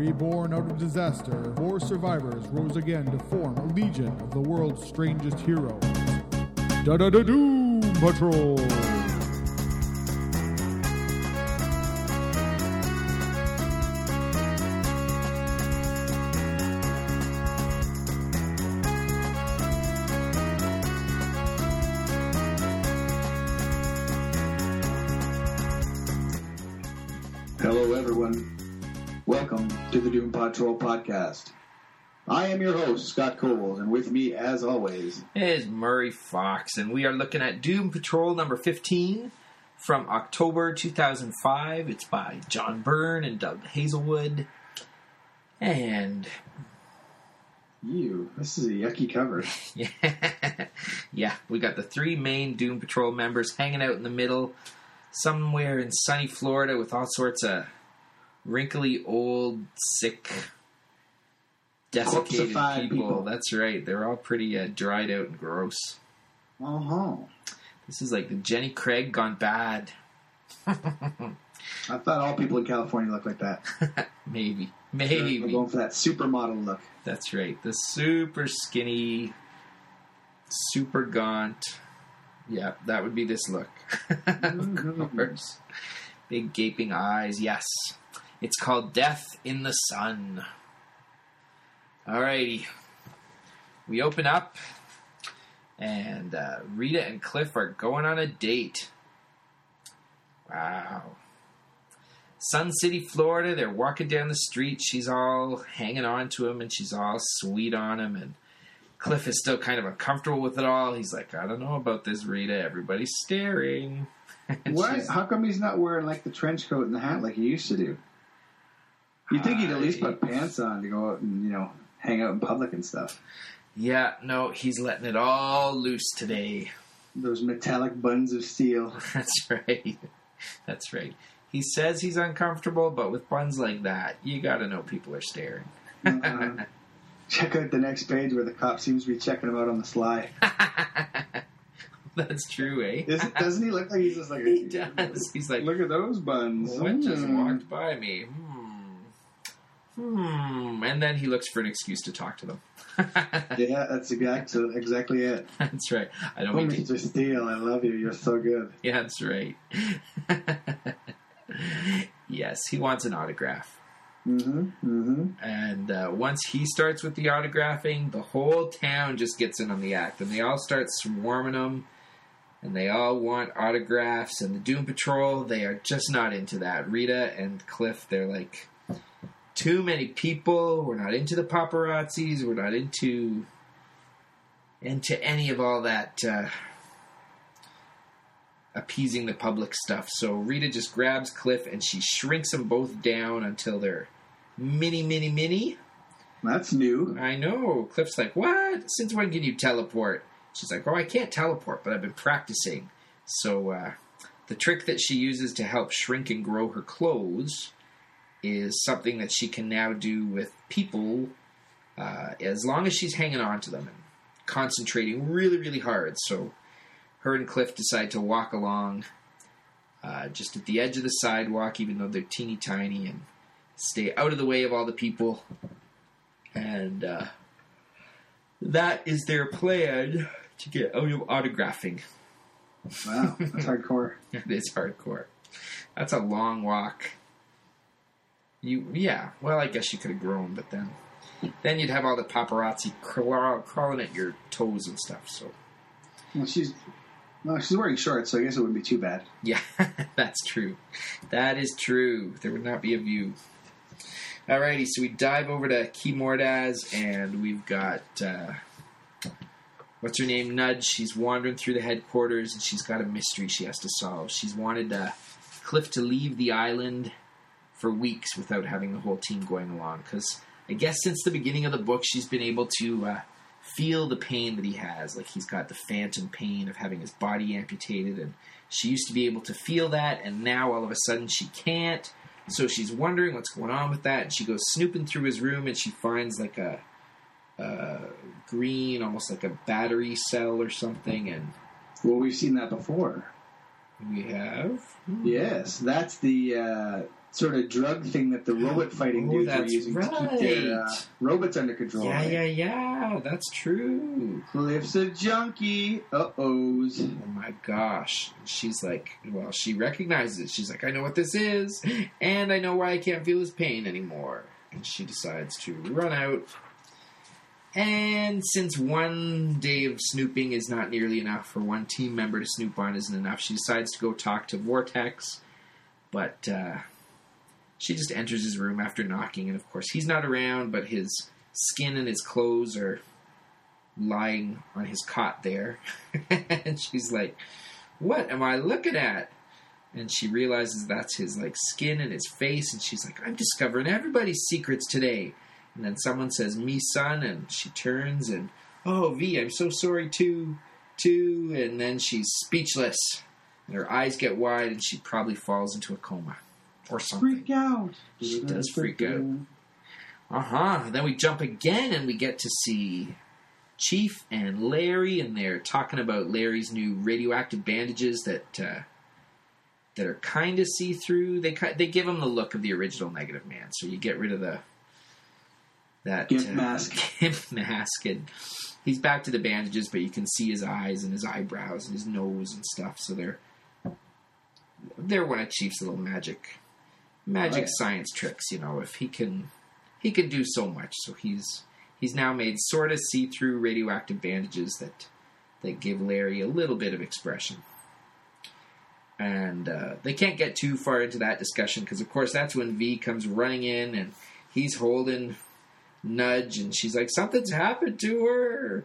Reborn out of disaster, four survivors rose again to form a legion of the world's strangest heroes. Doom Patrol! Hello, everyone. Welcome to the Doom Patrol podcast. I am your host, Scott Coble, and with me, as always, is Murray Fox, and we are looking at Doom Patrol number 15 from October 2005. It's by John Byrne and Doug Hazelwood, and... Ew, this is a yucky cover. Yeah, we got the three main Doom Patrol members hanging out in the middle, somewhere in sunny Florida with all sorts of wrinkly, old, sick, desiccated people. That's right. They're all pretty dried out and gross. Uh-huh. This is like the Jenny Craig gone bad. I thought all people in California look like that. Maybe. We're going for that supermodel look. That's right. The super skinny, super gaunt. Yeah, that would be this look. Of course. Big gaping eyes. Yes. It's called Death in the Sun. Alrighty. We open up, and Rita and Cliff are going on a date. Wow. Sun City, Florida. They're walking down the street. She's all hanging on to him, and she's all sweet on him, and Cliff is still kind of uncomfortable with it all. He's like, I don't know about this, Rita. Everybody's staring. What? How come he's not wearing, like, the trench coat and the hat like he used to do? You'd think he'd at least put pants on to go out and, you know, hang out in public and stuff. Yeah, no, he's letting it all loose today. Those metallic buns of steel. That's right. He says he's uncomfortable, but with buns like that, you gotta know people are staring. Check out the next page where the cop seems to be checking him out on the sly. That's true, eh? Doesn't he look like he's just like... He does. He's like... Look at those buns. What just walked by me? And then he looks for an excuse to talk to them. Yeah, that's exactly it. That's right. I don't mean to... Mr. Steele, I love you. You're so good. Yeah, that's right. Yes, he wants an autograph. Mm-hmm. And once he starts with the autographing, the whole town just gets in on the act, and they all start swarming him, and they all want autographs. And the Doom Patrol, they are just not into that. Rita and Cliff, they're like... Too many people. We're not into the paparazzis. We're not into any of all that appeasing the public stuff. So Rita just grabs Cliff and she shrinks them both down until they're mini. That's new. I know. Cliff's like, what? Since when can you teleport? She's like, oh, I can't teleport, but I've been practicing. So the trick that she uses to help shrink and grow her clothes is something that she can now do with people as long as she's hanging on to them and concentrating really, really hard. So her and Cliff decide to walk along just at the edge of the sidewalk, even though they're teeny tiny, and stay out of the way of all the people. And that is their plan to get autographing. Wow, that's hardcore. It is hardcore. That's a long walk. Well, I guess you could have grown, but then you'd have all the paparazzi crawling at your toes and stuff, so... Well, she's wearing shorts, so I guess it wouldn't be too bad. Yeah, that's true. That is true. There would not be a view. Alrighty, so we dive over to Key Mordaz, and we've got, what's her name, Nudge. She's wandering through the headquarters, and she's got a mystery she has to solve. She's wanted Cliff to leave the island for weeks without having the whole team going along, because I guess since the beginning of the book she's been able to feel the pain that he has. Like, he's got the phantom pain of having his body amputated, and she used to be able to feel that, and now all of a sudden she can't. So she's wondering what's going on with that, and she goes snooping through his room, and she finds like a green, almost like a battery cell or something. And well, we've seen that before. We have? Yes, that's the sort of drug thing that the robot fighting dudes were using to keep their robots under control. Yeah, right? That's true. Cliff's a junkie. Uh-ohs. Oh, my gosh. She's like, well, she recognizes it. She's like, I know what this is, and I know why I can't feel his pain anymore. And she decides to run out. And since one day of snooping is not nearly enough for one team member to snoop on isn't enough, she decides to go talk to Vortex. But she just enters his room after knocking, and of course he's not around, but his skin and his clothes are lying on his cot there. And she's like, what am I looking at? And she realizes that's his like skin and his face, and she's like, I'm discovering everybody's secrets today. And then someone says, Mi-Sun, and she turns, and, oh, V, I'm so sorry, too, and then she's speechless. And her eyes get wide, and she probably falls into a coma or something. Freak out. She does freak out. And then we jump again, and we get to see Chief and Larry, and they're talking about Larry's new radioactive bandages that are kind of see-through. They give him the look of the original Negative Man, so you get rid of that gimp mask, and he's back to the bandages, but you can see his eyes and his eyebrows and his nose and stuff. So they're one of Chief's little magic science tricks, you know. If he can do so much, so he's now made sort of see-through radioactive bandages that give Larry a little bit of expression. And they can't get too far into that discussion because, of course, that's when V comes running in and he's holding Nudge, and she's like, something's happened to her.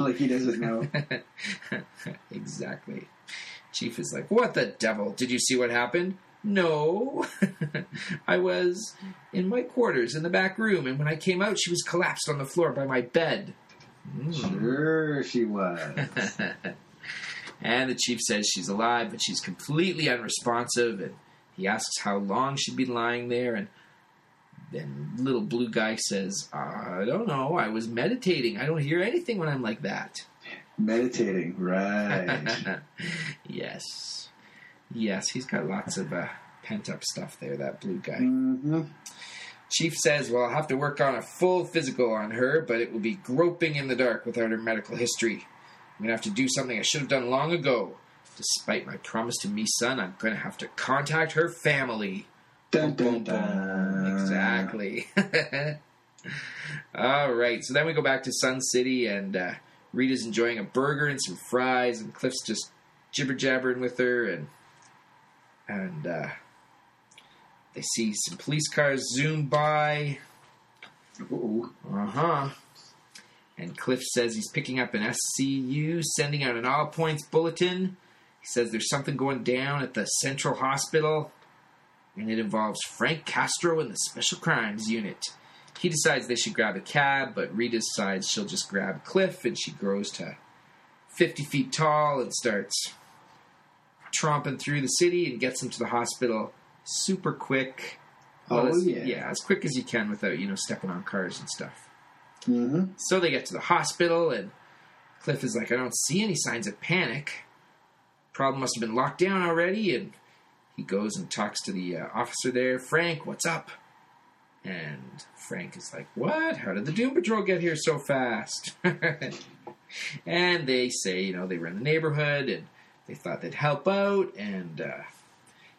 Like he doesn't know. Exactly. Chief is like, what the devil? Did you see what happened? No. I was in my quarters in the back room, and when I came out, she was collapsed on the floor by my bed. Sure she was. And the Chief says she's alive, but she's completely unresponsive, and he asks how long she'd been lying there, and then little blue guy says, I don't know, I was meditating. I don't hear anything when I'm like that. Meditating, right. Yes. Yes, he's got lots of pent-up stuff there, that blue guy. Mm-hmm. Chief says, well, I'll have to work on a full physical on her, but it will be groping in the dark without her medical history. I'm going to have to do something I should have done long ago. Despite my promise to Mi-Sun, I'm going to have to contact her family. Dun, dun, dun. Exactly. All right, so then we go back to Sun City, and Rita's enjoying a burger and some fries, and Cliff's just jibber-jabbering with her, and they see some police cars zoom by. Ooh. Uh-huh. And Cliff says he's picking up an SCU, sending out an all-points bulletin. He says there's something going down at the Central Hospital, and it involves Frank Castro and the Special Crimes Unit. He decides they should grab a cab, but Rita decides she'll just grab Cliff, and she grows to 50 feet tall and starts tromping through the city and gets him to the hospital super quick. As quick as you can without, stepping on cars and stuff. Mm-hmm. So they get to the hospital, and Cliff is like, I don't see any signs of panic. Problem must have been locked down already, and he goes and talks to the officer there. Frank, what's up? And Frank is like, what? How did the Doom Patrol get here so fast? And they say, they were in the neighborhood and they thought they'd help out. And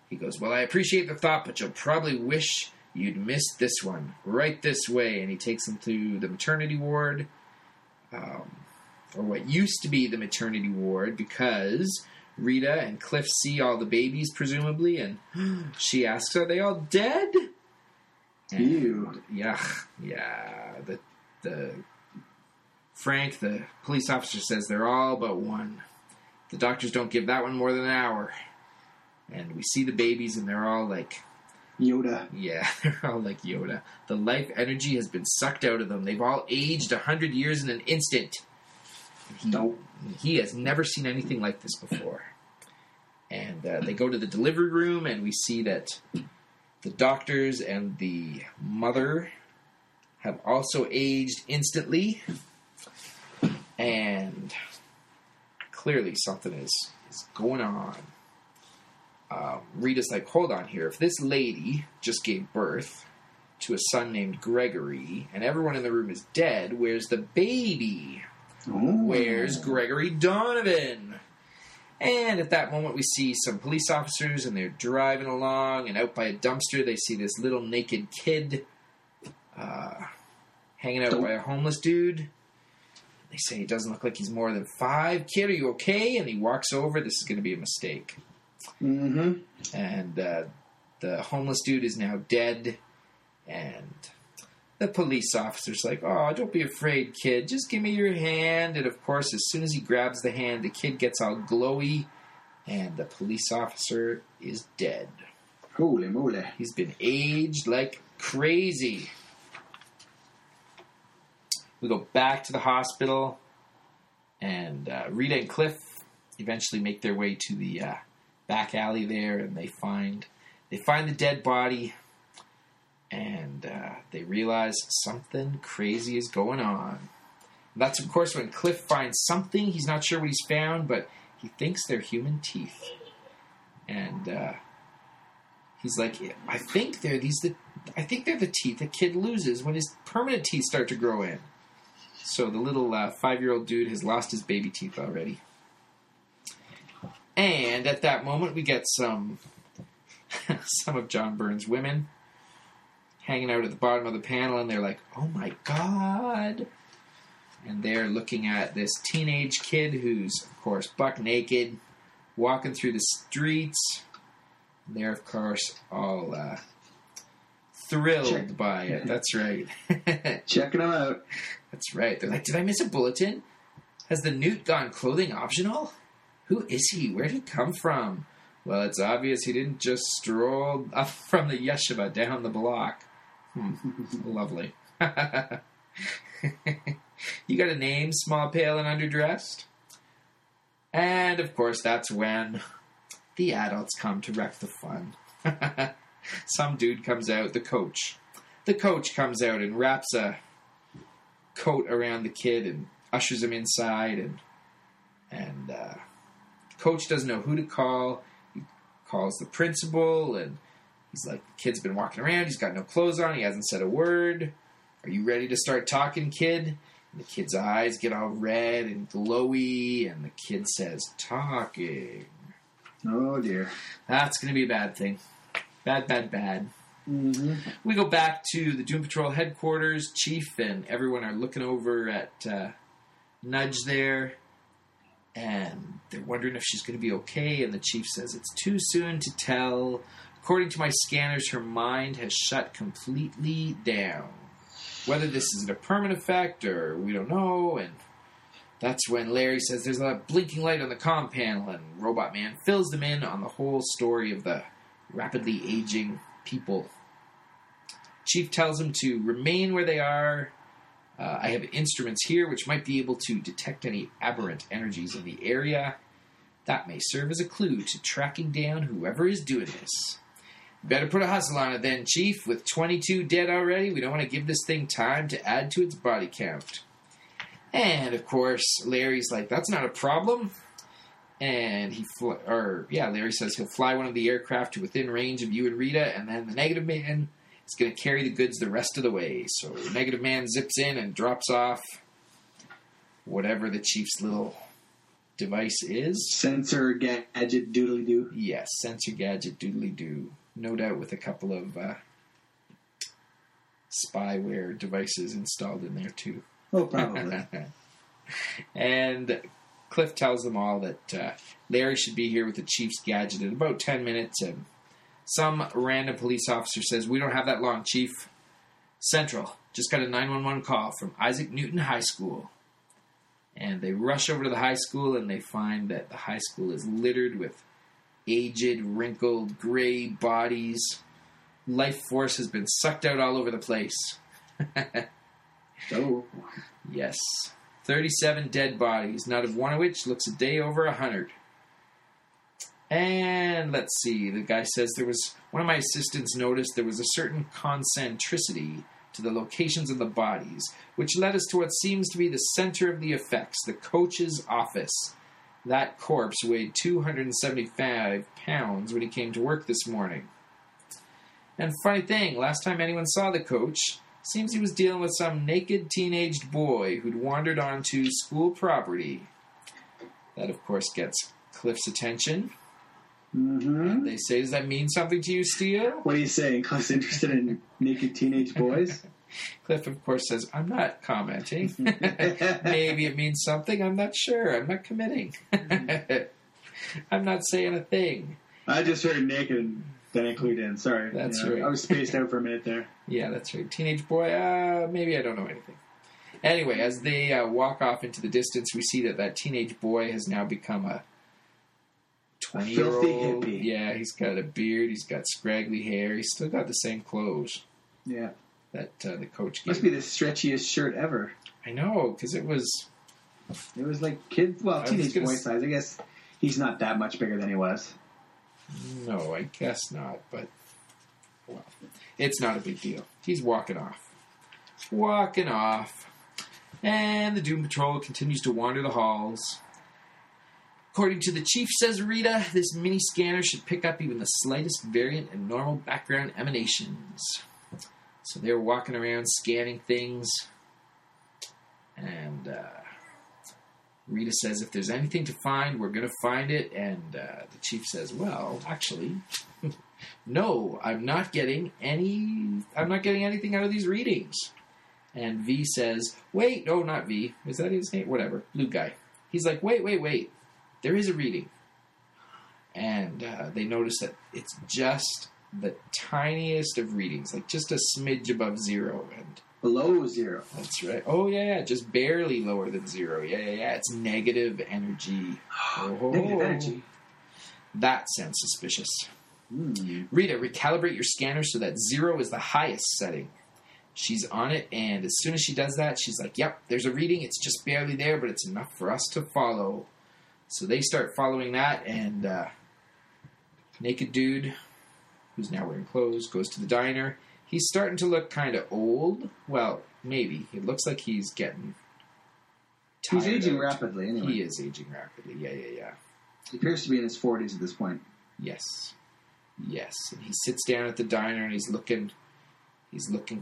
he goes, well, I appreciate the thought, but you'll probably wish you'd missed this one. Right this way. And he takes him to the maternity ward, or what used to be the maternity ward, because Rita and Cliff see all the babies, presumably, and she asks, are they all dead? And, ew. Yeah. Frank, the police officer, says they're all but one. The doctors don't give that one more than an hour. And we see the babies, and they're all like Yoda. Yeah, they're all like Yoda. The life energy has been sucked out of them. They've all aged 100 years in an instant. He has never seen anything like this before. And they go to the delivery room, and we see that the doctors and the mother have also aged instantly. And clearly something is going on. Rita's like, hold on here. If this lady just gave birth to a son named Gregory and everyone in the room is dead, where's the baby? Ooh. Where's Gregory Donovan? And at that moment, we see some police officers, and they're driving along, and out by a dumpster, they see this little naked kid hanging out by a homeless dude. They say he doesn't look like he's more than 5. Kid, are you okay? And he walks over. This is going to be a mistake. Mm-hmm. And the homeless dude is now dead, and the police officer's like, oh, don't be afraid, kid. Just give me your hand. And, of course, as soon as he grabs the hand, the kid gets all glowy, and the police officer is dead. Holy moly. He's been aged like crazy. We go back to the hospital, and Rita and Cliff eventually make their way to the back alley there, and they find the dead body. And they realize something crazy is going on. That's, of course, when Cliff finds something. He's not sure what he's found, but he thinks they're human teeth. And he's like, I think they're the teeth a kid loses when his permanent teeth start to grow in. So the little 5-year-old dude has lost his baby teeth already. And at that moment, we get some of John Byrne's women hanging out at the bottom of the panel, and they're like, oh my God. And they're looking at this teenage kid who's, of course, buck naked, walking through the streets. And they're, of course, all thrilled by it. That's right. Checking them out. That's right. They're like, did I miss a bulletin? Has the newt gone clothing optional? Who is he? Where did he come from? Well, it's obvious he didn't just stroll up from the yeshiva down the block. Lovely. You got a name, small, pale, and underdressed? And, of course, that's when the adults come to wreck the fun. Some dude comes out, the coach. The coach comes out and wraps a coat around the kid and ushers him inside. And the coach doesn't know who to call. He calls the principal, and he's like, the kid's been walking around. He's got no clothes on. He hasn't said a word. Are you ready to start talking, kid? And the kid's eyes get all red and glowy, and the kid says, talking. Oh, dear. That's going to be a bad thing. Bad, bad, bad. Mm-hmm. We go back to the Doom Patrol headquarters. Chief and everyone are looking over at Nudge there, and they're wondering if she's going to be okay. And the chief says, it's too soon to tell. According to my scanners, her mind has shut completely down. Whether this is a permanent effect or we don't know. And that's when Larry says there's a blinking light on the comm panel, and Robot Man fills them in on the whole story of the rapidly aging people. Chief tells them to remain where they are. I have instruments here which might be able to detect any aberrant energies in the area. That may serve as a clue to tracking down whoever is doing this. Better put a hustle on it then, Chief. With 22 dead already, we don't want to give this thing time to add to its body count. And, of course, Larry's like, that's not a problem. And Larry says he'll fly one of the aircraft to within range of you and Rita, and then the Negative Man... it's going to carry the goods the rest of the way. So Negative Man zips in and drops off whatever the chief's little device is. Sensor gadget doodly-doo. Yes, sensor gadget doodly-doo. No doubt with a couple of spyware devices installed in there, too. Oh, probably. And Cliff tells them all that Larry should be here with the chief's gadget in about 10 minutes, and some random police officer says, we don't have that long, Chief. Central, just got a 911 call from Isaac Newton High School. And they rush over to the high school, and they find that the high school is littered with aged, wrinkled, gray bodies. Life force has been sucked out all over the place. Oh. Yes. 37 dead bodies, not of one of which looks a day over 100. And let's see, the guy says there was, one of my assistants noticed there was a certain concentricity to the locations of the bodies, which led us to what seems to be the center of the effects, the coach's office. That corpse weighed 275 pounds when he came to work this morning. And funny thing, last time anyone saw the coach, seems he was dealing with some naked teenaged boy who'd wandered onto school property. That, of course, gets Cliff's attention. Mm-hmm. They say, does that mean something to you, Steele? What are you saying? Cliff's interested in naked teenage boys? Cliff, of course, says, I'm not commenting. Maybe it means something. I'm not sure. I'm not committing. I'm not saying a thing. I just heard naked and then I clued in. Sorry. That's right. I was spaced out for a minute there. Yeah, that's right. Teenage boy, maybe I don't know anything. Anyway, as they walk off into the distance, we see that teenage boy has now become a 20-year-old. Filthy hippie. Yeah, he's got a beard. He's got scraggly hair. He's still got the same clothes. Yeah. That the coach gave. Must be the stretchiest shirt ever. I know, because it was... It was like teenage boy size. I guess he's not that much bigger than he was. No, I guess not, but... Well, it's not a big deal. He's walking off. Walking off. And the Doom Patrol continues to wander the halls. According to the Chief, says Rita, this mini-scanner should pick up even the slightest variant in normal background emanations. So they're walking around scanning things, and Rita says, if there's anything to find, we're going to find it, and the Chief says, well, actually, no, I'm not getting anything out of these readings. And V says, wait, no, not V, is that his name? Whatever, blue guy. He's like, wait, there is a reading. And they notice that it's just the tiniest of readings, like just a smidge above zero and below zero. That's right. Oh yeah, just barely lower than zero. Yeah. It's negative energy. Oh. Negative energy. That sounds suspicious. Mm. Rita, recalibrate your scanner so that zero is the highest setting. She's on it, and as soon as she does that, she's like, "Yep, there's a reading. It's just barely there, but it's enough for us to follow." So they start following that, and naked dude, who's now wearing clothes, goes to the diner. He's starting to look kind of old. Well, maybe. It looks like he's getting tired. He's aging rapidly, anyway. He is aging rapidly, yeah. He appears to be in his 40s at this point. Yes. And he sits down at the diner, and he's looking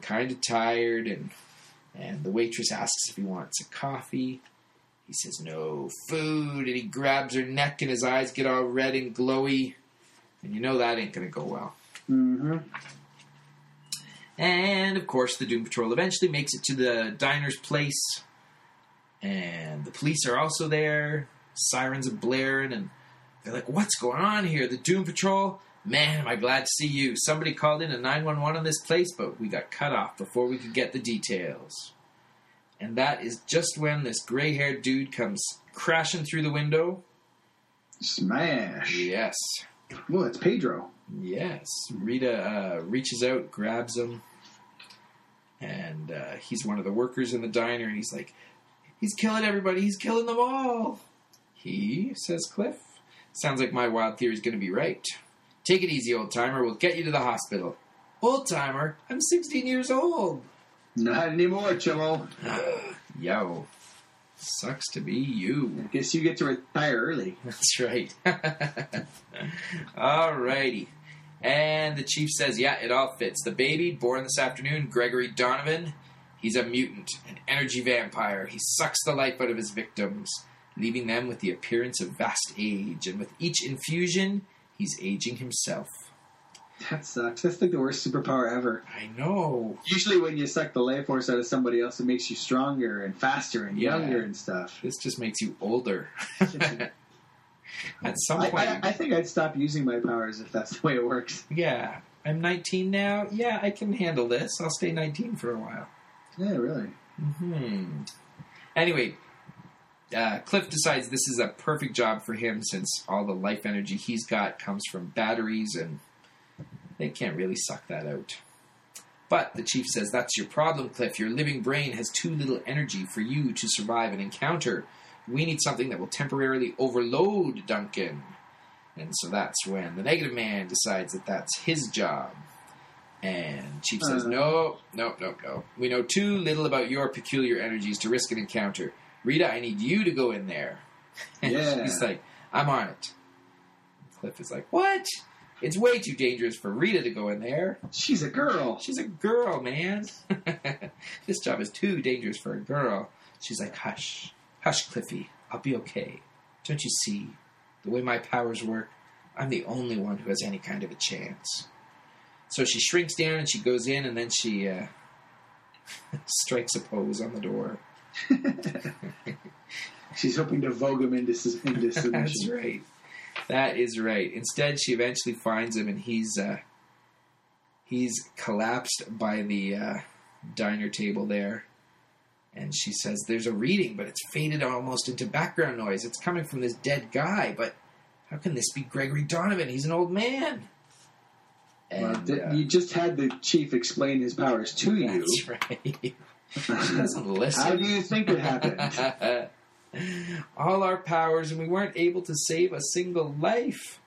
kind of tired, and the waitress asks if he wants a coffee. He says, no, food, and he grabs her neck, and his eyes get all red and glowy. And you know that ain't going to go well. Mm-hmm. And, of course, the Doom Patrol eventually makes it to the diner's place. And the police are also there. Sirens are blaring. And they're like, what's going on here? The Doom Patrol? Man, am I glad to see you. Somebody called in a 911 on this place, but we got cut off before we could get the details. And that is just when this gray-haired dude comes crashing through the window. Smash. Yes. Well, it's Pedro. Yes. Rita reaches out, grabs him, and he's one of the workers in the diner, and he's like, he's killing everybody, he's killing them all. He, says Cliff, sounds like my wild theory's going to be right. Take it easy, old-timer, we'll get you to the hospital. Old-timer? I'm 16 years old. Not anymore, chummo. Yo. Sucks to be you. I guess you get to retire early. That's right. Alrighty. And the Chief says, yeah, it all fits. The baby, born this afternoon, Gregory Donovan, he's a mutant, an energy vampire. He sucks the life out of his victims, leaving them with the appearance of vast age. And with each infusion, he's aging himself. That sucks. That's like the worst superpower ever. I know. Usually when you suck the life force out of somebody else, it makes you stronger and faster and younger and stuff. This just makes you older. At some point... I think I'd stop using my powers if that's the way it works. Yeah. I'm 19 now. Yeah, I can handle this. I'll stay 19 for a while. Yeah, really. Mm-hmm. Anyway, Cliff decides this is a perfect job for him since all the life energy he's got comes from batteries and... They can't really suck that out. But the Chief says, that's your problem, Cliff. Your living brain has too little energy for you to survive an encounter. We need something that will temporarily overload Duncan. And so that's when the Negative Man decides that that's his job. And Chief says, no. We know too little about your peculiar energies to risk an encounter. Rita, I need you to go in there. And yeah. He's like, I'm on it. Cliff is like, what? It's way too dangerous for Rita to go in there. She's a girl. She's a girl, man. This job is too dangerous for a girl. She's like, hush. Hush, Cliffy. I'll be okay. Don't you see? The way my powers work, I'm the only one who has any kind of a chance. So she shrinks down and she goes in and then she strikes a pose on the door. She's hoping to vogue him into submission. That's right. That is right. Instead, she eventually finds him, and he's collapsed by the diner table there. And she says, there's a reading, but it's faded almost into background noise. It's coming from this dead guy, but how can this be Gregory Donovan? He's an old man. And, you just had the chief explain his powers to you. That's right. She doesn't listen. How do you think it happened? All our powers, and we weren't able to save a single life.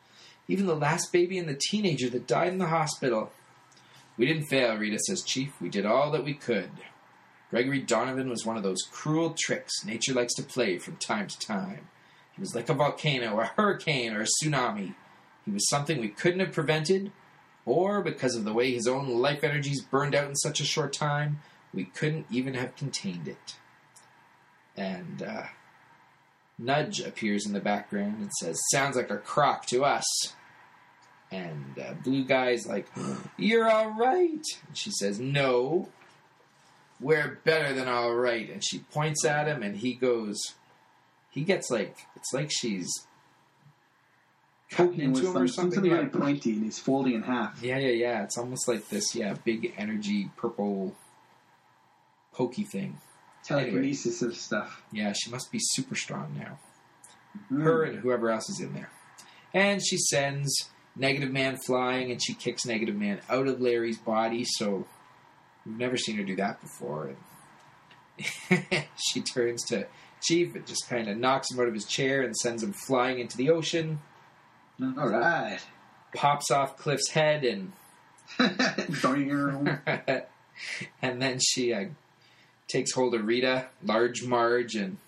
Even the last baby and the teenager that died in the hospital. We didn't fail, Rita says, Chief. We did all that we could. Gregory Donovan was one of those cruel tricks nature likes to play from time to time. He was like a volcano, a hurricane, or a tsunami. He was something we couldn't have prevented, or because of the way his own life energies burned out in such a short time, we couldn't even have contained it. And, Nudge appears in the background and says, sounds like a crock to us. And Blue Guy's like, you're all right. And she says, no, we're better than all right. And she points at him and he gets like, it's like she's cutting into him or something. Something like pointy and he's folding in half. Yeah. It's almost like this, big energy purple pokey thing. Telekinesis of stuff. Yeah, she must be super strong now. Mm-hmm. Her and whoever else is in there. And she sends Negative Man flying, and she kicks Negative Man out of Larry's body, so we've never seen her do that before. And she turns to Chief and just kind of knocks him out of his chair and sends him flying into the ocean. All right. Pops off Cliff's head and... And then she... takes hold of Rita, Large Marge, and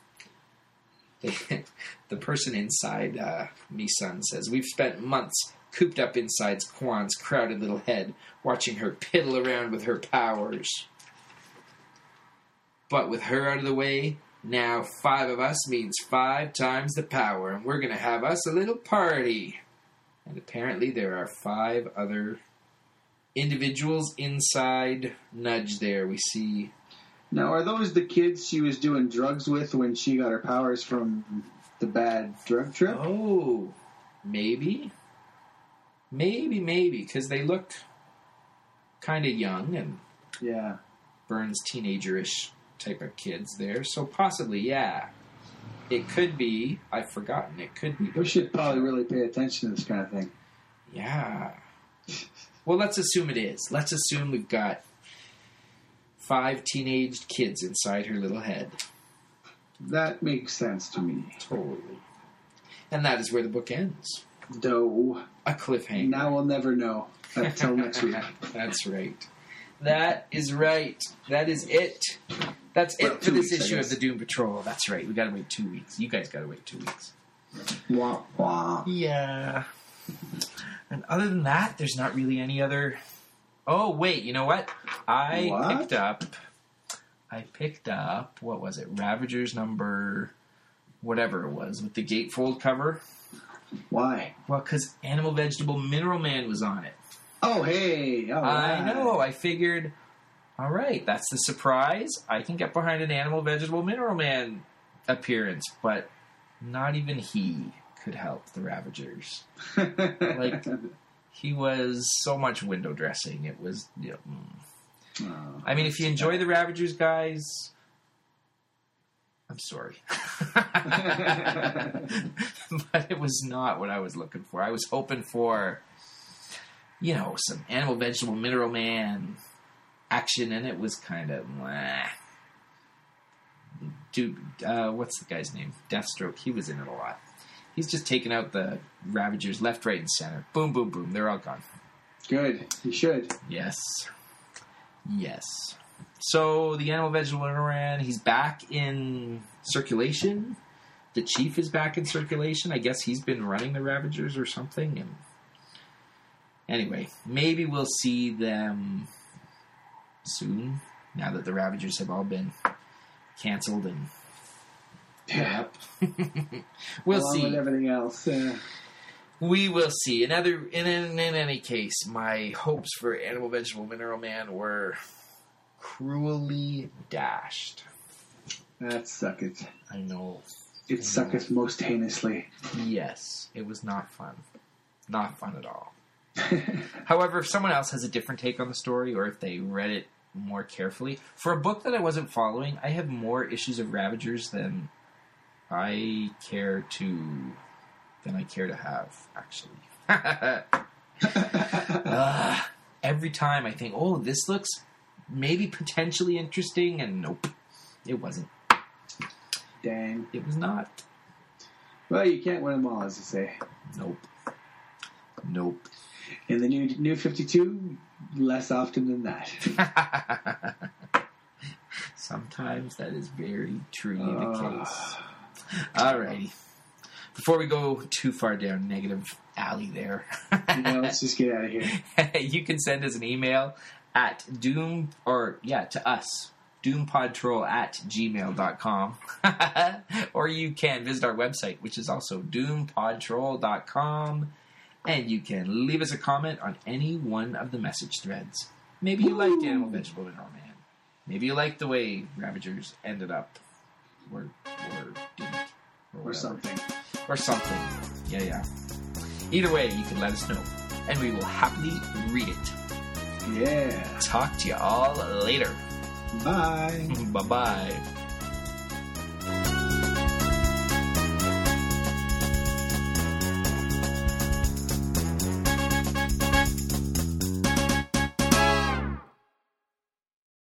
the person inside Mi-Sun says, we've spent months cooped up inside Kwan's crowded little head, watching her piddle around with her powers. But with her out of the way, now 5 of us means 5 times the power, and we're going to have us a little party. And apparently there are 5 other individuals inside Nudge there. We see... Now, are those the kids she was doing drugs with when she got her powers from the bad drug trip? Oh, maybe. Maybe, because they looked kind of young and Byrne's teenager-ish type of kids there. So possibly, yeah. It could be. I've forgotten. It could be. We should probably really pay attention to this kind of thing. Yeah. Well, let's assume it is. Let's assume we've got 5 teenaged kids inside her little head. That makes sense to me. Totally. And that is where the book ends. No. A cliffhanger. Now we'll never know until next week. That's right. That is right. That is it. That's it for this issue of the Doom Patrol. That's right. We got to wait 2 weeks. You guys got to wait 2 weeks. Wah, wah. Yeah. And other than that, there's not really any other... Oh, wait, you know what? I picked up, what was it? Ravagers number, whatever it was, with the gatefold cover. Why? Well, because Animal Vegetable Mineral Man was on it. Oh, hey. All right. I know. I figured, all right, that's the surprise. I can get behind an Animal Vegetable Mineral Man appearance, but not even he could help the Ravagers. Like... He was so much window dressing. It was... You know, I mean, if you enjoy the Ravagers, guys, I'm sorry. But it was not what I was looking for. I was hoping for, you know, some Animal, Vegetable, Mineral Man action, and it was kind of... Bleh. Dude, what's the guy's name? Deathstroke. He was in it a lot. He's just taking out the Ravagers left, right, and center. Boom, boom, boom. They're all gone. Good. You should. Yes. So the Animal Vegetable Mineral Man, he's back in circulation. the Chief is back in circulation. I guess he's been running the Ravagers or something. And anyway, maybe we'll see them soon, now that the Ravagers have all been canceled and put up. We'll see. Along with everything else. We will see. In any case, my hopes for Animal Vegetable Mineral Man were cruelly dashed. That sucketh. I know. It sucketh most heinously. Yes. It was not fun. Not fun at all. However, if someone else has a different take on the story, or if they read it more carefully, for a book that I wasn't following, I have more issues of Ravagers than I care to have, actually. Every time I think, oh, this looks maybe potentially interesting, and nope, it wasn't. Dang. It was not. Well, you can't win them all, as you say. Nope. In the new 52, less often than that. Sometimes that is very truly the case. Alrighty. Before we go too far down negative alley there. Let's just get out of here. You can send us an email at doompodtroll@gmail.com. Or you can visit our website, which is also doompodtroll.com. And you can leave us a comment on any one of the message threads. Maybe you liked Animal Vegetable Mineral Man. Maybe you liked the way Ravagers ended up. Or didn't. Or something. Yeah. Either way, you can let us know. And we will happily read it. Yeah. Talk to you all later. Bye. Bye-bye.